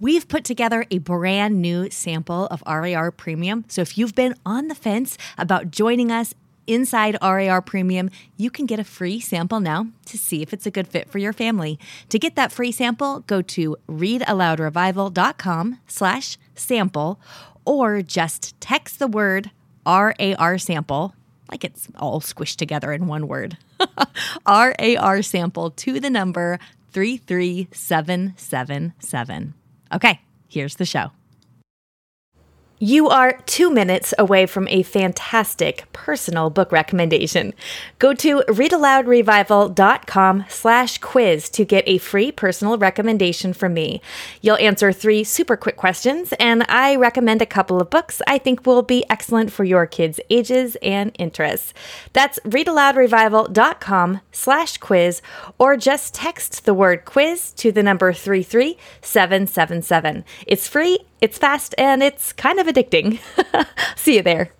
we've put together a brand new sample of RAR Premium. So if you've been on the fence about joining us inside RAR Premium, you can get a free sample now to see if it's a good fit for your family. To get that free sample, go to readaloudrevival.com/sample or just text the word RAR sample, like it's all squished together in one word, RAR sample to the number 33777. Okay, here's the show. You are 2 minutes away from a fantastic personal book recommendation. Go to readaloudrevival.com/quiz to get a free personal recommendation from me. You'll answer 3 super quick questions, and I recommend a couple of books I think will be excellent for your kids' ages and interests. That's readaloudrevival.com/quiz, or just text the word quiz to the number 33777. It's free, it's fast, and it's kind of addicting. See you there.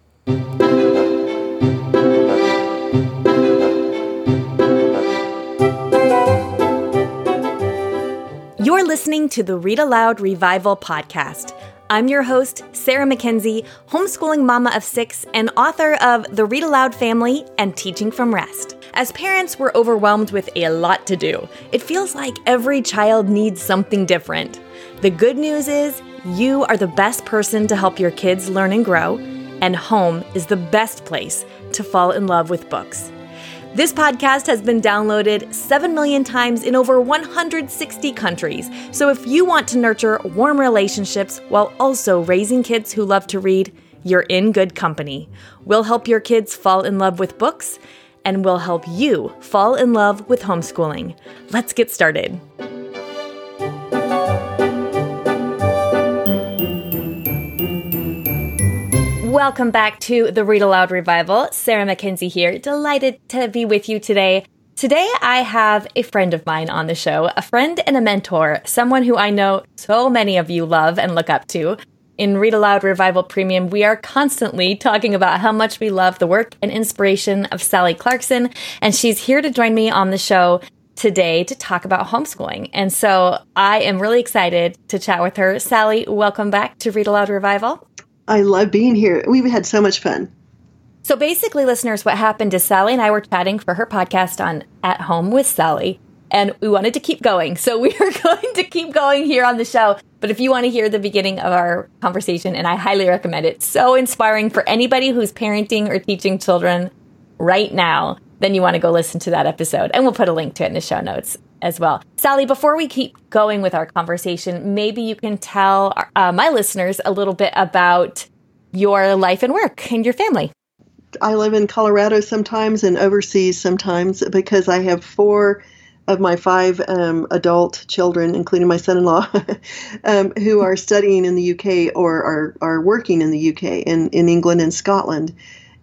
You're listening to the Read Aloud Revival Podcast. I'm your host, Sarah McKenzie, homeschooling mama of 6 and author of The Read Aloud Family and Teaching from Rest. As parents, we're overwhelmed with a lot to do. It feels like every child needs something different. The good news is you are the best person to help your kids learn and grow, and home is the best place to fall in love with books. This podcast has been downloaded 7 million times in over 160 countries. So if you want to nurture warm relationships while also raising kids who love to read, you're in good company. We'll help your kids fall in love with books, and we'll help you fall in love with homeschooling. Let's get started. Welcome back to the Read Aloud Revival. Sarah McKenzie here, delighted to be with you today. Today I have a friend of mine on the show, a friend and a mentor, someone who I know so many of you love and look up to. In Read Aloud Revival Premium, we are constantly talking about how much we love the work and inspiration of Sally Clarkson, and she's here to join me on the show today to talk about homeschooling. And so I am really excited to chat with her. Sally, welcome back to Read Aloud Revival. I love being here. We've had so much fun. So basically, listeners, what happened is Sally and I were chatting for her podcast on At Home with Sally, and we wanted to keep going. So we are going to keep going here on the show. But if you want to hear the beginning of our conversation, and I highly recommend it, so inspiring for anybody who's parenting or teaching children right now, then you want to go listen to that episode. And we'll put a link to it in the show notes as well. Sally, before we keep going with our conversation, maybe you can tell my listeners a little bit about your life and work and your family. I live in Colorado sometimes and overseas sometimes because I have 4 of my 5 adult children, including my son-in-law, who are studying in the UK or are working in the UK in England and Scotland.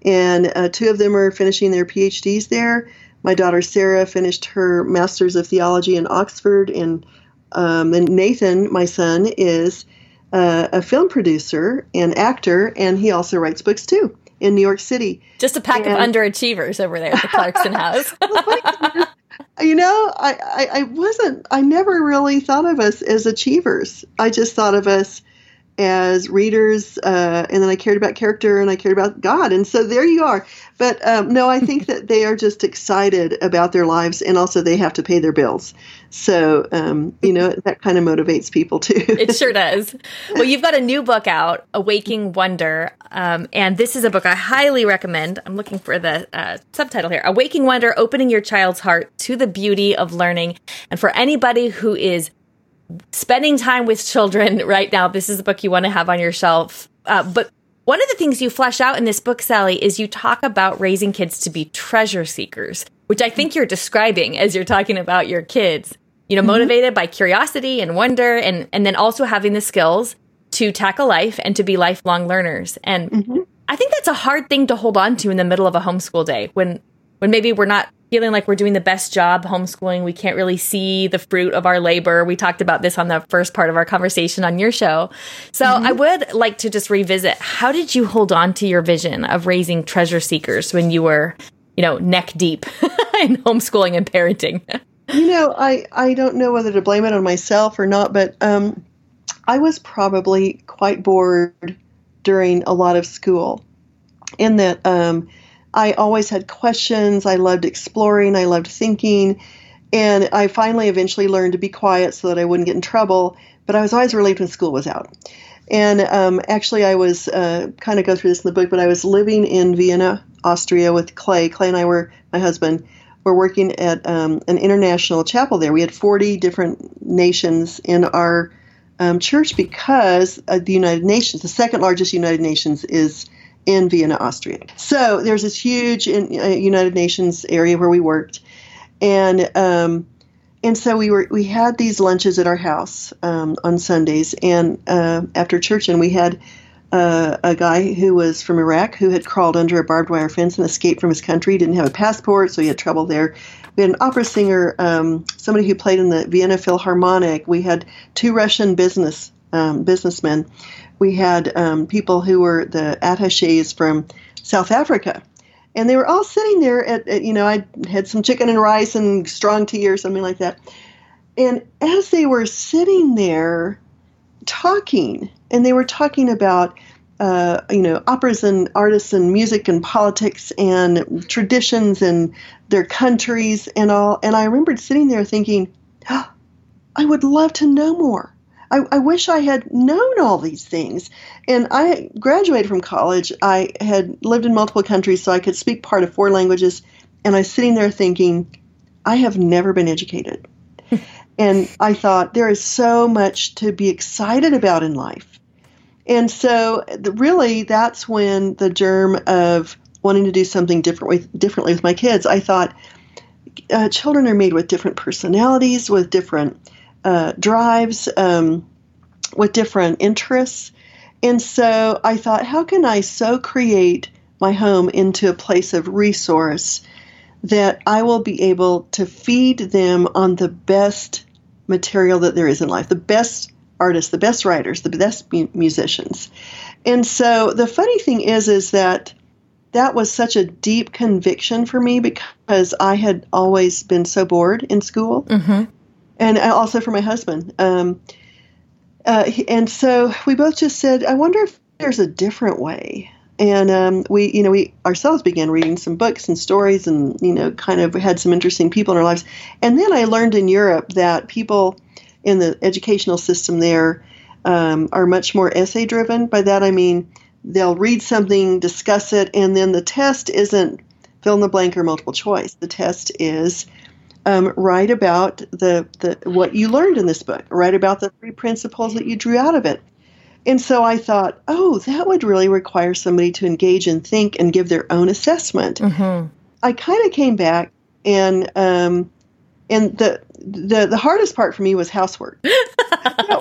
And 2 of them are finishing their PhDs there. My daughter Sarah finished her Master's of Theology in Oxford, and Nathan, my son, is a film producer and actor, and he also writes books too in New York City. Just a pack of underachievers over there at the Clarkson house. You know, I never really thought of us as achievers. I just thought of us as readers, and then I cared about character and I cared about God. And so there you are. But no, I think that they are just excited about their lives, and also they have to pay their bills. So, you know, that kind of motivates people too. It sure does. Well, you've got a new book out, Awaking Wonder. And this is a book I highly recommend. I'm looking for the subtitle here. Awaking Wonder, Opening Your Child's Heart to the Beauty of Learning. And for anybody who is spending time with children right now, this is a book you want to have on your shelf. But one of the things you flesh out in this book, Sally, is you talk about raising kids to be treasure seekers, which I think you're describing as you're talking about your kids, you know, motivated by curiosity and wonder, and then also having the skills to tackle life and to be lifelong learners. And I think that's a hard thing to hold on to in the middle of a homeschool day when maybe we're not feeling like we're doing the best job homeschooling. We can't really see the fruit of our labor. We talked about this on the first part of our conversation on your show. So I would like to just revisit, how did you hold on to your vision of raising treasure seekers when you were, you know, neck deep in homeschooling and parenting? You know, I don't know whether to blame it on myself or not, but I was probably quite bored during a lot of school, in that I always had questions. I loved exploring. I loved thinking. And I finally eventually learned to be quiet so that I wouldn't get in trouble. But I was always relieved when school was out. And actually, I was kind of go through this in the book, but I was living in Vienna, Austria with Clay. Clay and I were, my husband, were working at an international chapel there. We had 40 different nations in our church because the United Nations, the second largest United Nations, is in Vienna, Austria. So there's this huge United Nations area where we worked. And so we had these lunches at our house on Sundays and after church, and we had a guy who was from Iraq who had crawled under a barbed wire fence and escaped from his country. He didn't have a passport, so he had trouble there. We had an opera singer, somebody who played in the Vienna Philharmonic. We had two Russian businessmen. We had people who were the attachés from South Africa. And they were all sitting there at, you know, I had some chicken and rice and strong tea or something like that. And as they were sitting there talking, and they were talking about, you know, operas and artists and music and politics and traditions and their countries and all. And I remembered sitting there thinking, oh, I would love to know more. I wish I had known all these things. And I graduated from college. I had lived in multiple countries, so I could speak part of four languages. And I was sitting there thinking, I have never been educated. And I thought, there is so much to be excited about in life. And so really, that's when the germ of wanting to do something differently with my kids. I thought, children are made with different personalities, with different drives, with different interests. And so I thought, how can I so create my home into a place of resource that I will be able to feed them on the best material that there is in life, the best artists, the best writers, the best musicians. And so the funny thing is that that was such a deep conviction for me because I had always been so bored in school. Mm-hmm. And also for my husband. And so we both just said, I wonder if there's a different way. And we ourselves began reading some books and stories and, you know, kind of had some interesting people in our lives. And then I learned in Europe that people in the educational system there are much more essay driven. By that, I mean, they'll read something, discuss it, and then the test isn't fill in the blank or multiple choice. The test is write about the what you learned in this book. Write about the three principles that you drew out of it. And so I thought, oh, that would really require somebody to engage and think and give their own assessment. Mm-hmm. I kind of came back, and the hardest part for me was housework. Yeah,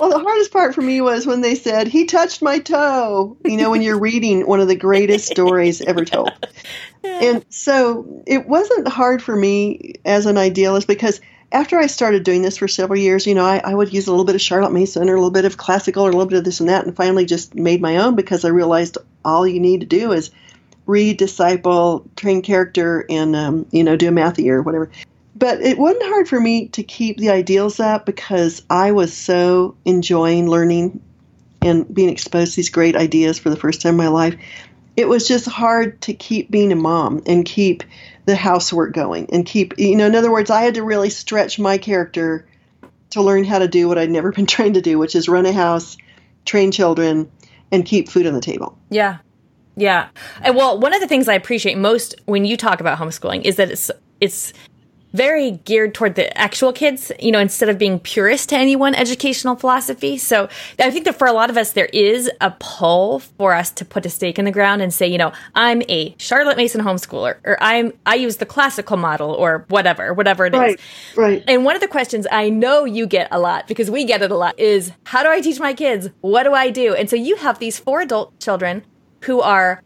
well, the hardest part for me was when they said, he touched my toe, you know, when you're reading one of the greatest stories ever told. And so it wasn't hard for me as an idealist because after I started doing this for several years, you know, I would use a little bit of Charlotte Mason or a little bit of classical or a little bit of this and that and finally just made my own because I realized all you need to do is read, disciple, train character, and, you know, do a math year or whatever. But it wasn't hard for me to keep the ideals up because I was so enjoying learning and being exposed to these great ideas for the first time in my life. It was just hard to keep being a mom and keep the housework going and keep, you know, in other words, I had to really stretch my character to learn how to do what I'd never been trained to do, which is run a house, train children, and keep food on the table. Yeah. Yeah. And well, one of the things I appreciate most when you talk about homeschooling is that it's very geared toward the actual kids, you know, instead of being purist to any one educational philosophy. So I think that for a lot of us, there is a pull for us to put a stake in the ground and say, you know, I'm a Charlotte Mason homeschooler, or I use the classical model, or whatever it is. Right. And one of the questions I know you get a lot, because we get it a lot, is how do I teach my kids? What do I do? And so you have these four adult children who are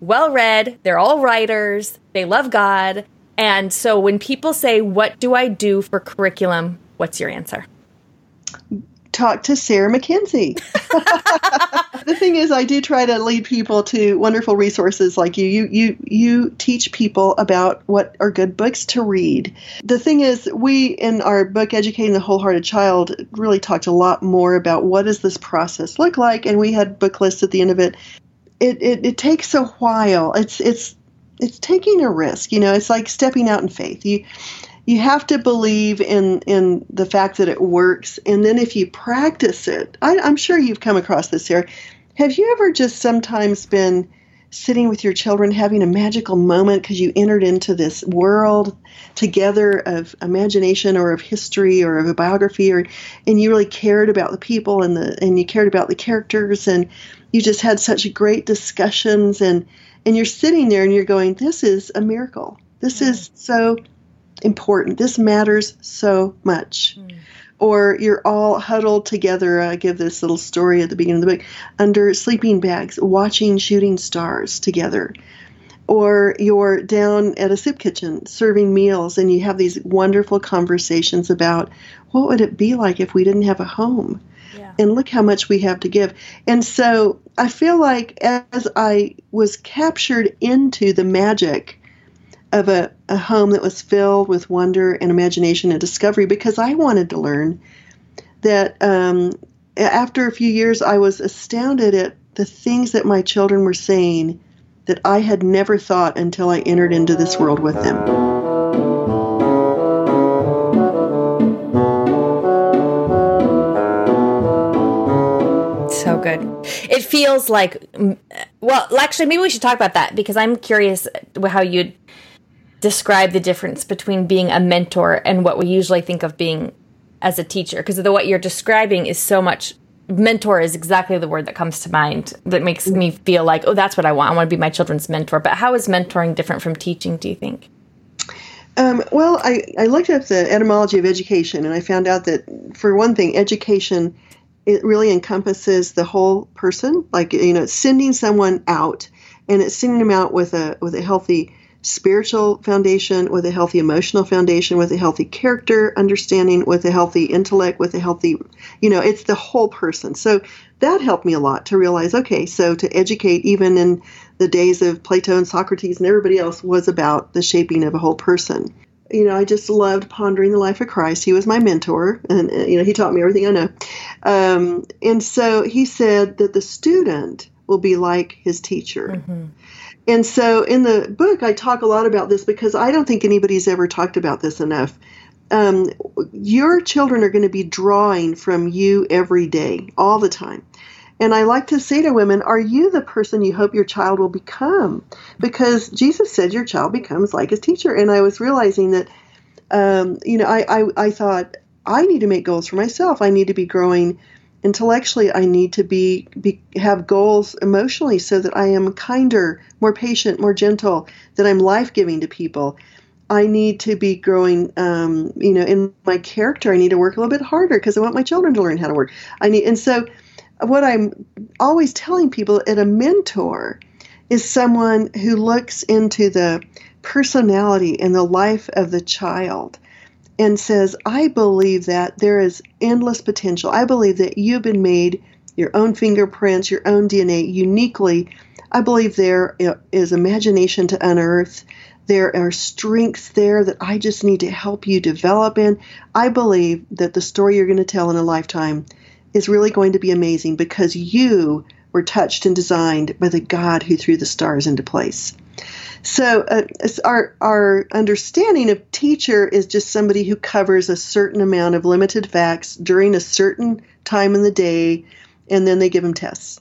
well-read, they're all writers, they love God. And so when people say, what do I do for curriculum, what's your answer? talk to Sarah McKenzie. The thing is, I do try to lead people to wonderful resources like you. You teach people about what are good books to read. The thing is, we in our book, Educating the Wholehearted Child, really talked a lot more about what does this process look like, and we had book lists at the end of it. It takes a while. It's taking a risk. You know, it's like stepping out in faith. You have to believe in the fact that it works. And then if you practice it, I'm sure you've come across this, Sarah. Have you ever just sometimes been sitting with your children having a magical moment because you entered into this world together of imagination or of history or of a biography, and you really cared about the people and you cared about the characters, and you just had such great discussions, and you're sitting there and you're going, this is a miracle. This is so important. This matters so much. Mm. Or you're all huddled together. I give this little story at the beginning of the book, under sleeping bags, watching shooting stars together. Or you're down at a soup kitchen serving meals, and you have these wonderful conversations about what would it be like if we didn't have a home? Yeah. And look how much we have to give. And so I feel like as I was captured into the magic of a home that was filled with wonder and imagination and discovery, because I wanted to learn that after a few years, I was astounded at the things that my children were saying that I had never thought until I entered into this world with them. So good. It feels like, well, actually, maybe we should talk about that, because I'm curious how you'd describe the difference between being a mentor and what we usually think of being as a teacher. Because what you're describing is so much, mentor is exactly the word that comes to mind that makes me feel like, oh, that's what I want. I want to be my children's mentor. But how is mentoring different from teaching, do you think? Well, I looked up the etymology of education, and I found out that, for one thing, education, it really encompasses the whole person. Like, you know, it's sending someone out, and it's sending them out with a healthy spiritual foundation, with a healthy emotional foundation, with a healthy character understanding, with a healthy intellect, with a healthy, you know, it's the whole person. So that helped me a lot to realize, okay, so to educate, even in the days of Plato and Socrates and everybody else, was about the shaping of a whole person. You know, I just loved pondering the life of Christ. He was my mentor, and, you know, he taught me everything I know. And so he said that the student will be like his teacher. Mm-hmm. And so in the book, I talk a lot about this, because I don't think anybody's ever talked about this enough. Your children are going to be drawing from you every day, all the time. And I like to say to women, are you the person you hope your child will become? Because Jesus said your child becomes like his teacher. And I was realizing that, you know, I thought, I need to make goals for myself. I need to be growing intellectually. I need to have goals emotionally, so that I am kinder, more patient, more gentle, that I'm life-giving to people. I need to be growing, you know, in my character. I need to work a little bit harder, because I want my children to learn how to work. And so what I'm always telling people at a mentor is someone who looks into the personality and the life of the child and says, I believe that there is endless potential. I believe that you've been made your own fingerprints, your own DNA uniquely. I believe there is imagination to unearth. There are strengths there that I just need to help you develop in. I believe that the story you're going to tell in a lifetime is really going to be amazing, because you were touched and designed by the God who threw the stars into place. So our understanding of teacher is just somebody who covers a certain amount of limited facts during a certain time in the day, and then they give them tests.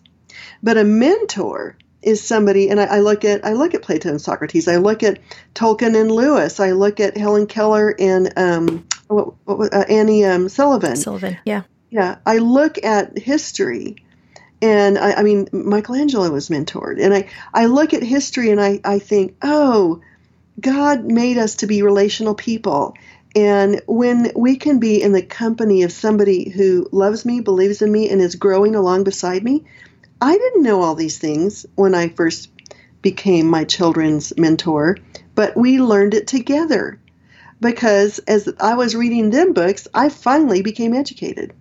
But a mentor is somebody, and I look at Plato and Socrates, I look at Tolkien and Lewis, I look at Helen Keller and Annie Sullivan. Sullivan, yeah. Yeah, I look at history, and I mean, Michelangelo was mentored, and I look at history, and I think, oh, God made us to be relational people, and when we can be in the company of somebody who loves me, believes in me, and is growing along beside me, I didn't know all these things when I first became my children's mentor, but we learned it together, because as I was reading them books, I finally became educated.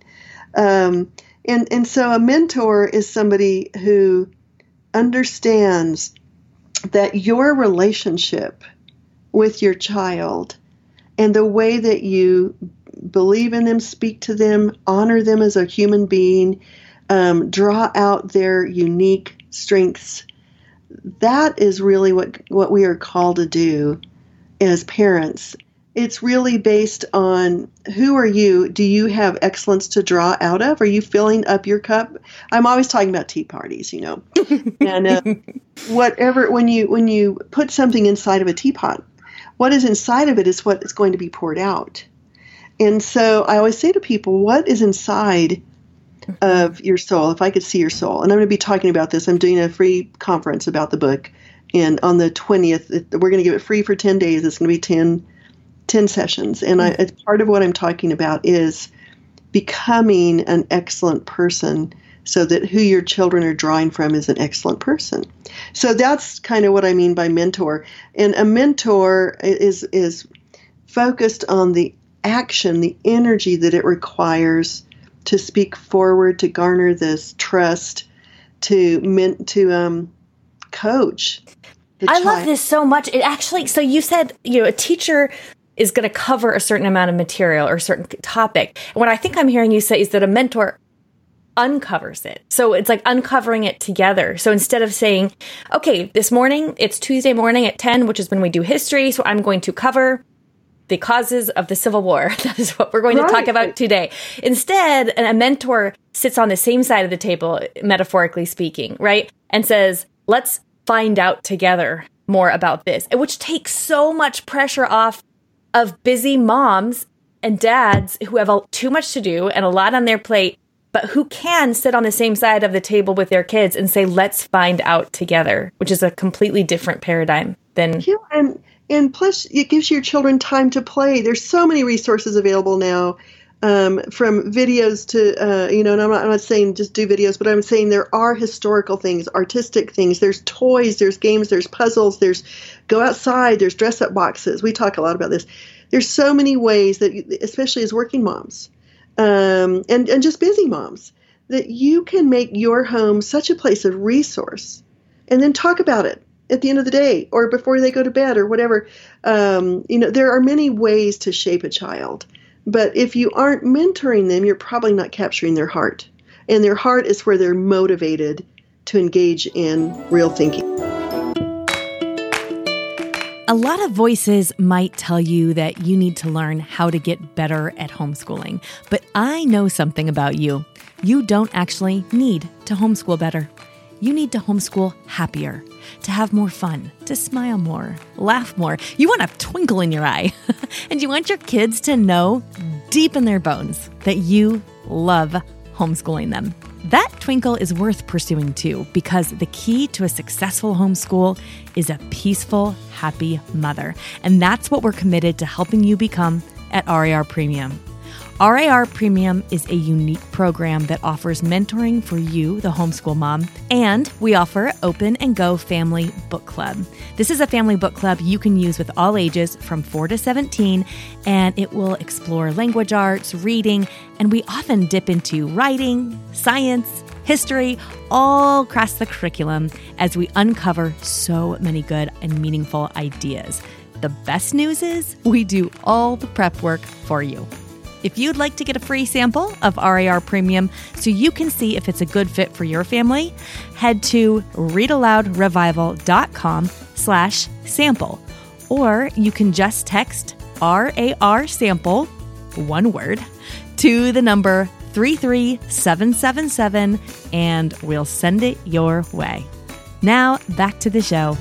And so a mentor is somebody who understands that your relationship with your child and the way that you believe in them, speak to them, honor them as a human being, draw out their unique strengths. That is really what we are called to do as parents. It's really based on who are you? Do you have excellence to draw out of? Are you filling up your cup? I'm always talking about tea parties, you know. And when you put something inside of a teapot, what is inside of it is what is going to be poured out. And so I always say to people, what is inside of your soul? If I could see your soul, and I'm going to be talking about this. I'm doing a free conference about the book, and on the 20th, we're going to give it free for 10 days. It's going to be 10 sessions. And part of what I'm talking about is becoming an excellent person so that who your children are drawing from is an excellent person. So that's kind of what I mean by mentor. And a mentor is focused on the action, the energy that it requires to speak forward, to garner this trust, to coach the child. I love this so much. It actually, so you said, a teacher is going to cover a certain amount of material or a certain topic. And what I think I'm hearing you say is that a mentor uncovers it. So it's like uncovering it together. So instead of saying, okay, this morning, it's Tuesday morning at 10, which is when we do history. So I'm going to cover the causes of the Civil War. That is what we're going to talk about today. Instead, a mentor sits on the same side of the table, metaphorically speaking, right? And says, let's find out together more about this, which takes so much pressure off of busy moms and dads who have too much to do and a lot on their plate, but who can sit on the same side of the table with their kids and say, let's find out together, which is a completely different paradigm than... Yeah, and plus, it gives your children time to play. There's so many resources available now, from videos to, and I'm not saying just do videos, but I'm saying there are historical things, artistic things. There's toys, there's games, there's puzzles, there's go outside, there's dress-up boxes. We talk a lot about this. There's so many ways that, especially as working moms, and just busy moms, that you can make your home such a place of resource and then talk about it at the end of the day or before they go to bed or whatever. There are many ways to shape a child, but if you aren't mentoring them, you're probably not capturing their heart. And their heart is where they're motivated to engage in real thinking. A lot of voices might tell you that you need to learn how to get better at homeschooling, but I know something about you. You don't actually need to homeschool better. You need to homeschool happier, to have more fun, to smile more, laugh more. You want a twinkle in your eye. And you want your kids to know deep in their bones that you love homeschooling them. That twinkle is worth pursuing too, because the key to a successful homeschool is a peaceful, happy mother. And that's what we're committed to helping you become at RAR Premium. RAR Premium is a unique program that offers mentoring for you, the homeschool mom, and we offer Open and Go Family Book Club. This is a family book club you can use with all ages from 4 to 17, and it will explore language arts, reading, and we often dip into writing, science, history, all across the curriculum as we uncover so many good and meaningful ideas. The best news is we do all the prep work for you. If you'd like to get a free sample of RAR Premium so you can see if it's a good fit for your family, head to readaloudrevival.com/sample. Or you can just text RAR sample, one word, to the number 33777 and we'll send it your way. Now, back to the show.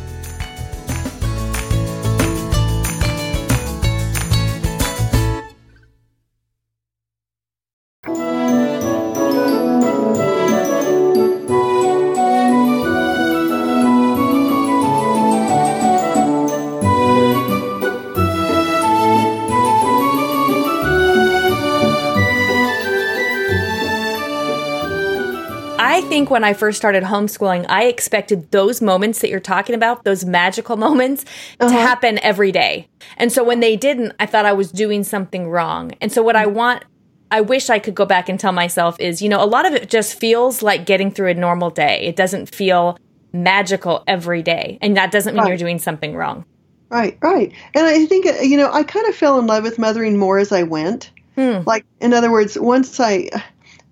When I first started homeschooling, I expected those moments that you're talking about, those magical moments, to happen every day. And so when they didn't, I thought I was doing something wrong. And so what I want I wish I could go back and tell myself is, you know, a lot of it just feels like getting through a normal day. It doesn't feel magical every day. And that doesn't mean you're doing something wrong. Right, right. And I think, you know, I kind of fell in love with mothering more as I went. Like, in other words, once I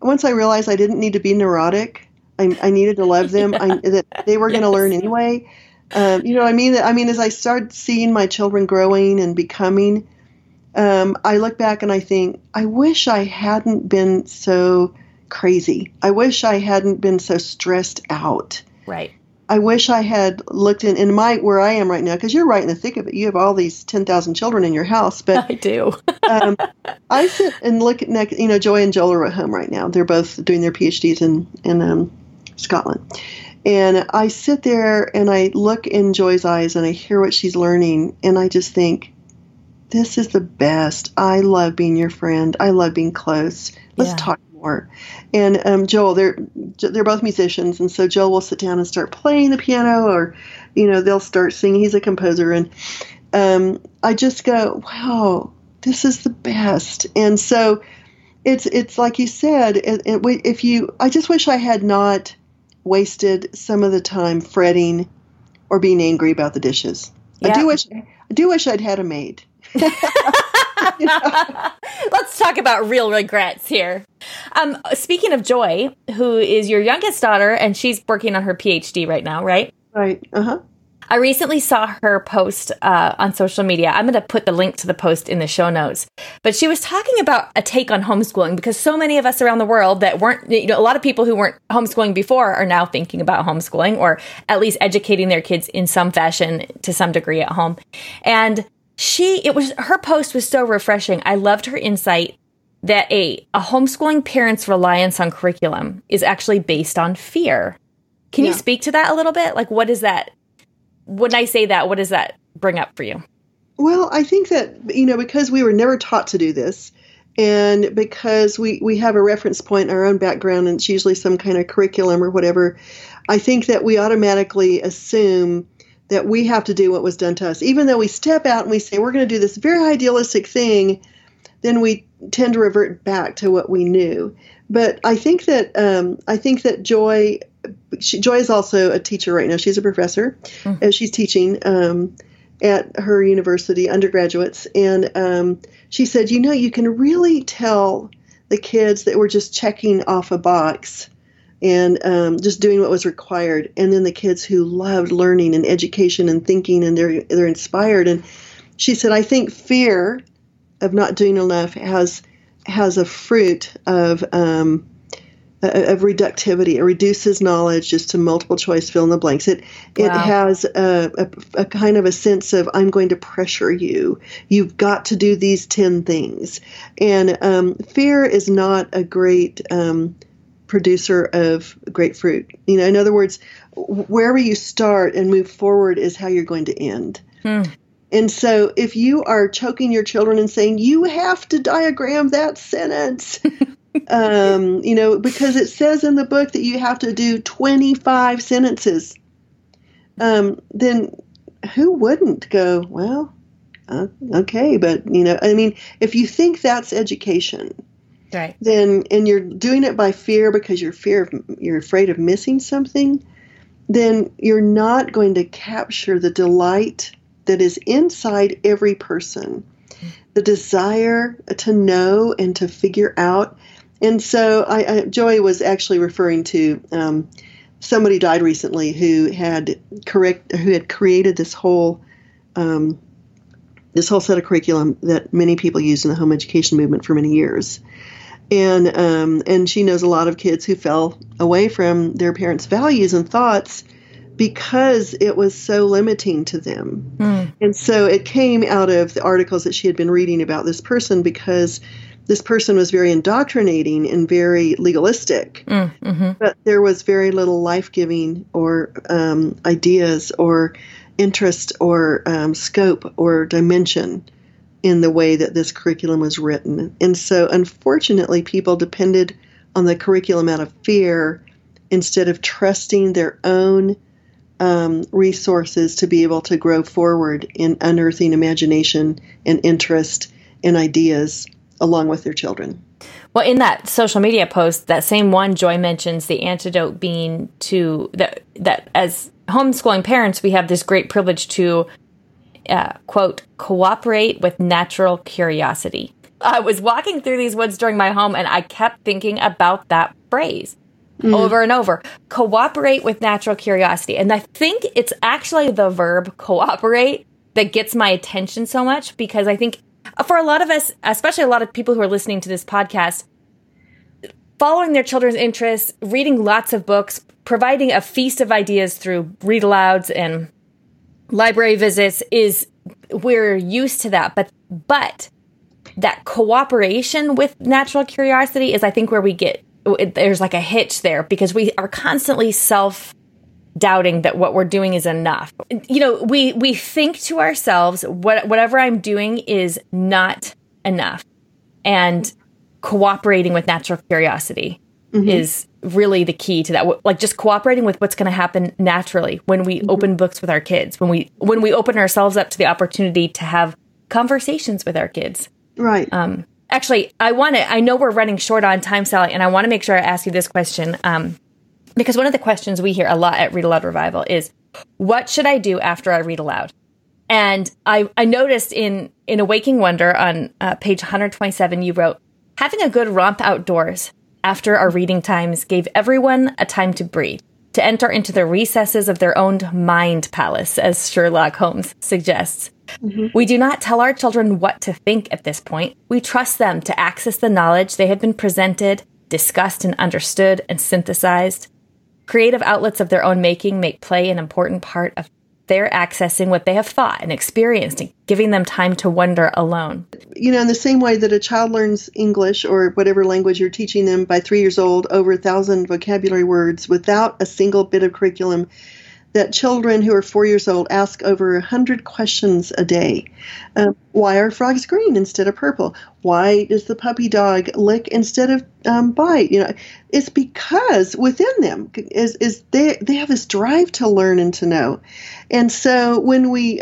realized I didn't need to be neurotic, I needed to love them, that they were going to learn anyway. You know what I mean? As I started seeing my children growing and becoming, I look back and I think, I wish I hadn't been so crazy. I wish I hadn't been so stressed out. Right. I wish I had looked in where I am right now, because you're right in the thick of it. You have all these 10,000 children in your house, but I do. I sit and look at next. You know, Joy and Joel are at home right now. They're both doing their PhDs in Scotland, and I sit there and I look in Joy's eyes and I hear what she's learning, and I just think, this is the best. I love being your friend. I love being close. Let's talk. And Joel, they're both musicians, and so Joel will sit down and start playing the piano, or you know, they'll start singing. He's a composer, and I just go, wow, this is the best. And so it's like you said, I just wish I had not wasted some of the time fretting or being angry about the dishes. Yeah. I do wish I'd had a maid. You know? Let's talk about real regrets here. Speaking of Joy, who is your youngest daughter, and she's working on her PhD right now, right? Right. Uh-huh. I recently saw her post on social media. I'm going to put the link to the post in the show notes. But she was talking about a take on homeschooling, because so many of us around the world that weren't, you know, a lot of people who weren't homeschooling before are now thinking about homeschooling, or at least educating their kids in some fashion to some degree at home. And her post was so refreshing. I loved her insight that a homeschooling parent's reliance on curriculum is actually based on fear. Can you speak to that a little bit? Like, what is that? When I say that, what does that bring up for you? Well, I think that, you know, because we were never taught to do this, and because we have a reference point in our own background, and it's usually some kind of curriculum or whatever, I think that we automatically assume that we have to do what was done to us. Even though we step out and we say, we're going to do this very idealistic thing, then we tend to revert back to what we knew. But I think that Joy is also a teacher right now. She's a professor, and she's teaching at her university, undergraduates. And she said, you know, you can really tell the kids that were just checking off a box and just doing what was required, and then the kids who loved learning and education and thinking, and they're inspired. And she said, I think fear of not doing enough has a fruit of reductivity. It reduces knowledge just to multiple choice, fill in the blanks. It has a kind of a sense of, I'm going to pressure you. You've got to do these 10 things. And fear is not a great producer of grapefruit. You know, in other words, wherever you start and move forward is how you're going to end. And so if you are choking your children and saying, you have to diagram that sentence, you know, because it says in the book that you have to do 25 sentences, then who wouldn't go, well, okay, but, you know, I mean, if you think that's education, right, then, and you're doing it by fear because you're afraid of missing something, then you're not going to capture the delight that is inside every person, the desire to know and to figure out. And so Joy was actually referring to somebody died recently who had created this whole set of curriculum that many people used in the home education movement for many years. And she knows a lot of kids who fell away from their parents' values and thoughts because it was so limiting to them. And so it came out of the articles that she had been reading about this person, because this person was very indoctrinating and very legalistic, but there was very little life-giving or ideas or interest or scope or dimension in the way that this curriculum was written. And so, unfortunately, people depended on the curriculum out of fear instead of trusting their own resources to be able to grow forward in unearthing imagination and interest and ideas along with their children. Well, in that social media post, that same one, Joy mentions the antidote being to that as homeschooling parents, we have this great privilege to, quote, cooperate with natural curiosity. I was walking through these woods during my home, and I kept thinking about that phrase over and over. Cooperate with natural curiosity. And I think it's actually the verb cooperate that gets my attention so much, because I think for a lot of us, especially a lot of people who are listening to this podcast, following their children's interests, reading lots of books, providing a feast of ideas through read alouds and library visits we're used to that. But that cooperation with natural curiosity is, I think, where we get, there's like a hitch there, because we are constantly self-doubting that what we're doing is enough. You know, we think to ourselves, whatever I'm doing is not enough. And cooperating with natural curiosity is really the key to that. Like just cooperating with what's going to happen naturally when we open books with our kids, when we open ourselves up to the opportunity to have conversations with our kids. Right. Actually, I know we're running short on time, Sally, and I want to make sure I ask you this question, because one of the questions we hear a lot at Read Aloud Revival is, what should I do after I read aloud? And I noticed in Awaking Wonder on page 127, you wrote, having a good romp outdoors after our reading times gave everyone a time to breathe, to enter into the recesses of their own mind palace, as Sherlock Holmes suggests. We do not tell our children what to think at this point. We trust them to access the knowledge they have been presented, discussed and understood and synthesized. Creative outlets of their own making make play an important part of their accessing what they have thought and experienced, and giving them time to wonder alone. You know, in the same way that a child learns English or whatever language you're teaching them by 3 years old, over 1,000 vocabulary words without a single bit of curriculum, that children who are 4 years old ask over 100 questions a day. Why are frogs green instead of purple? Why does the puppy dog lick instead of bite? You know, it's because within them is they have this drive to learn and to know. And so when we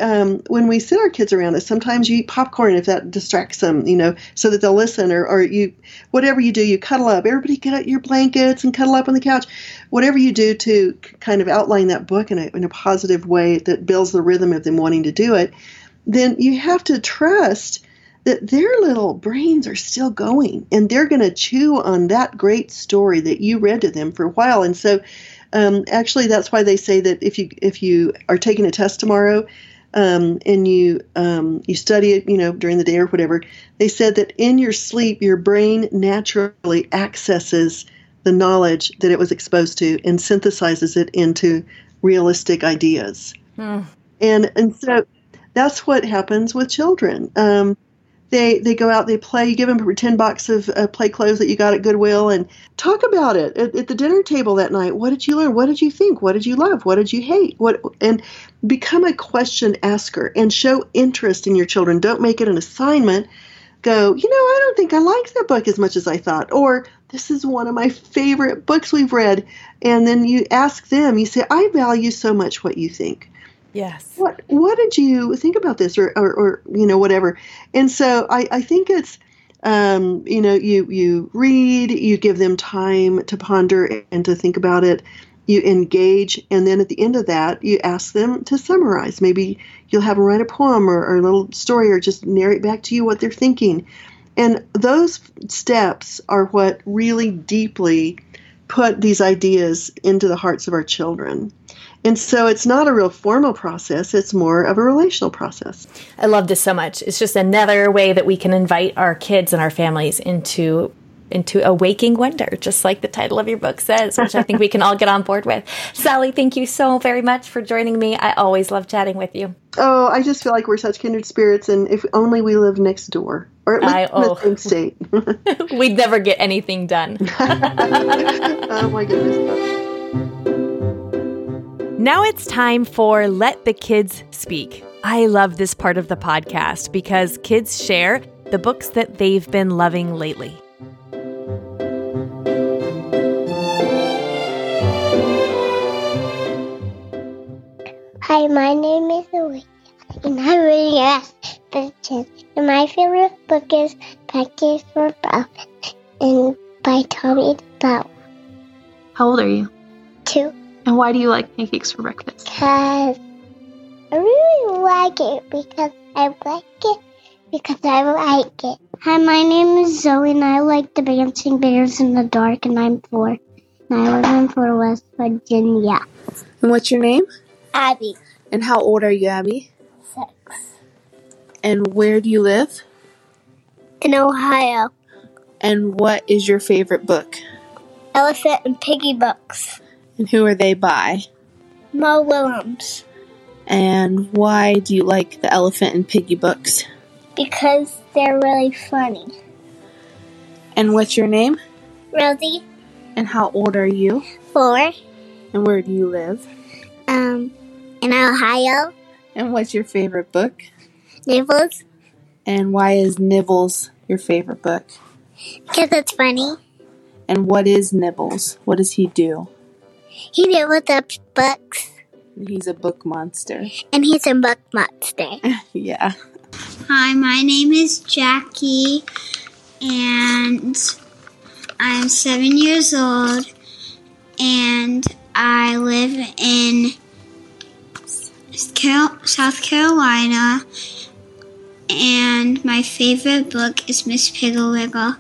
sit our kids around us, sometimes you eat popcorn if that distracts them, you know, so that they'll listen, or you, whatever you do, you cuddle up. Everybody get out your blankets and cuddle up on the couch. Whatever you do to kind of outline that book in a positive way that builds the rhythm of them wanting to do it, then you have to trust that their little brains are still going, and they're going to chew on that great story that you read to them for a while. And so actually, that's why they say that if you are taking a test tomorrow and you study it, you know, during the day or whatever, they said that in your sleep, your brain naturally accesses the knowledge that it was exposed to and synthesizes it into realistic ideas. And so that's what happens with children. They go out, they play, you give them a pretend box of play clothes that you got at Goodwill, and talk about it at the dinner table that night. What did you learn? What did you think? What did you love? What did you hate? And become a question asker and show interest in your children. Don't make it an assignment. Go, you know, I don't think I liked that book as much as I thought, or this is one of my favorite books we've read. And then you ask them, you say, I value so much what you think. Yes. What did you think about this, or you know, whatever. And so I think it's, you know, you read, you give them time to ponder and to think about it, you engage, and then at the end of that, you ask them to summarize. Maybe you'll have them write a poem or a little story, or just narrate back to you what they're thinking. And those steps are what really deeply put these ideas into the hearts of our children. And so it's not a real formal process. It's more of a relational process. I love this so much. It's just another way that we can invite our kids and our families into awaking wonder, just like the title of your book says, which I think we can all get on board with. Sally, thank you so very much for joining me. I always love chatting with you. Oh, I just feel like we're such kindred spirits, and if only we lived next door, or at least in the same state. We'd never get anything done. Oh my goodness. Now it's time for Let the Kids Speak. I love this part of the podcast because kids share the books that they've been loving lately. Hi, my name is Olivia, and I'm reading Ask the Kids. And my favorite book is Pancakes for Breakfast. and by Tommy Bell. How old are you? 2. And why do you like Pancakes for Breakfast? Because I really like it, because I like it, because I like it. Hi, my name is Zoe, and I like the Dancing Bears in the Dark, and I'm 4. And I live in Fort West Virginia. And what's your name? Abby. And how old are you, Abby? 6. And where do you live? In Ohio. And what is your favorite book? Elephant and Piggy books. And who are they by? Mo Willems. And why do you like the Elephant and Piggy books? Because they're really funny. And what's your name? Rosie. And how old are you? 4. And where do you live? In Ohio. And what's your favorite book? Nibbles. And why is Nibbles your favorite book? Because it's funny. And what is Nibbles? What does he do? He nibbles up books. He's a book monster. And he's a book monster. Yeah. Hi, my name is Jackie, and I'm 7 years old, and I live in South Carolina, and my favorite book is Miss Piggle Wiggle.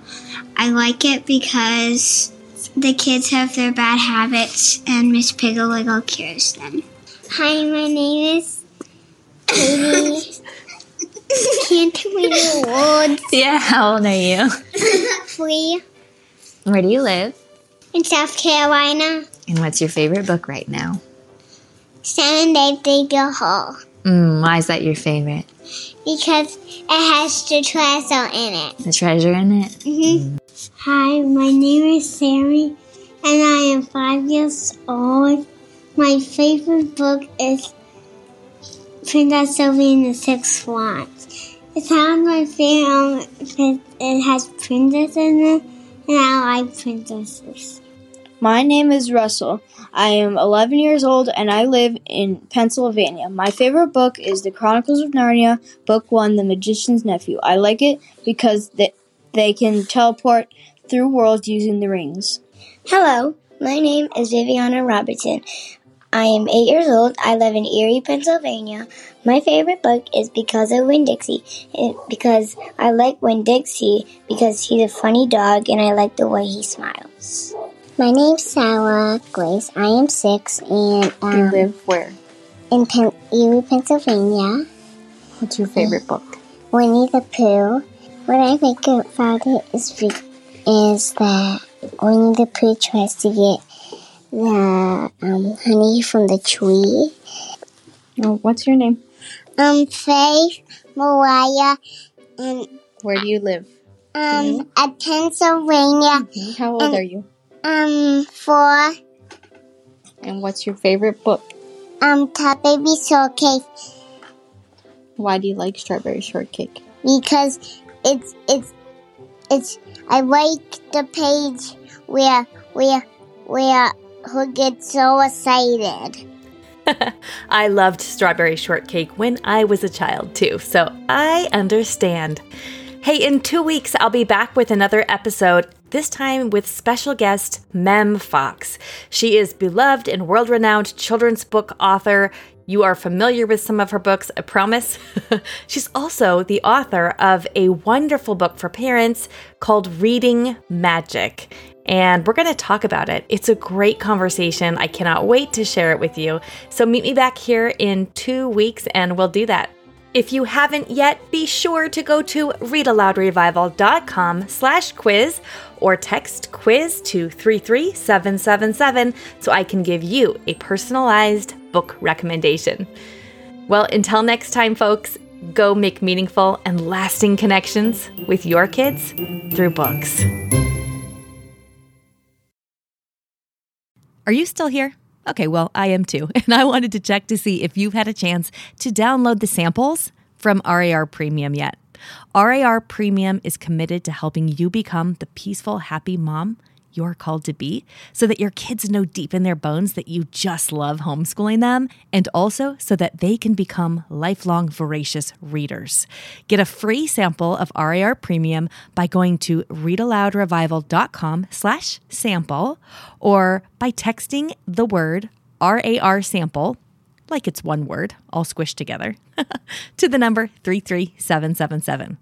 I like it because the kids have their bad habits, and Miss Piggle Wiggle cures them. Hi, my name is Katie. Can't we do words? Yeah, how old are you? 3. Where do you live? In South Carolina. And what's your favorite book right now? Sam and Dave Dig a Hole. Why is that your favorite? Because it has the treasure in it. The treasure in it? Mm-hmm. Hi, my name is Sammy, and I am 5 years old. My favorite book is Princess Sylvia and the Six Swans. It's on my film because it has princesses in it, and I like princesses. My name is Russell. I am 11 years old, and I live in Pennsylvania. My favorite book is The Chronicles of Narnia, Book 1, The Magician's Nephew. I like it because they can teleport through worlds using the rings. Hello, my name is Viviana Robertson. I am 8 years old. I live in Erie, Pennsylvania. My favorite book is Because of Winn-Dixie, because I like Winn-Dixie because he's a funny dog and I like the way he smiles. My name's Sarah Grace. I am 6, and you live where? In Erie, Pennsylvania. What's your favorite book? Winnie the Pooh. What I think about it is that Winnie the Pooh tries to get the honey from the tree. Oh, what's your name? Faith, Mariah, and... Where do you live? At Pennsylvania. How old are you? 4. And what's your favorite book? Strawberry Shortcake. Why do you like Strawberry Shortcake? Because it's I like the page where who gets so excited. I loved Strawberry Shortcake when I was a child, too, so I understand. Hey, in 2 weeks, I'll be back with another episode, this time with special guest Mem Fox. She is beloved and world-renowned children's book author. You are familiar with some of her books, I promise. She's also the author of a wonderful book for parents called Reading Magic. And we're going to talk about it. It's a great conversation. I cannot wait to share it with you. So meet me back here in 2 weeks and we'll do that. If you haven't yet, be sure to go to readaloudrevival.com/quiz or text quiz to 33777 so I can give you a personalized book recommendation. Well, until next time, folks, go make meaningful and lasting connections with your kids through books. Are you still here? Okay, well, I am too. And I wanted to check to see if you've had a chance to download the samples from RAR Premium yet. RAR Premium is committed to helping you become the peaceful, happy mom you're called to be, so that your kids know deep in their bones that you just love homeschooling them, and also so that they can become lifelong voracious readers. Get a free sample of RAR Premium by going to readaloudrevival.com/sample or by texting the word RAR sample, like it's one word, all squished together, to the number 33777.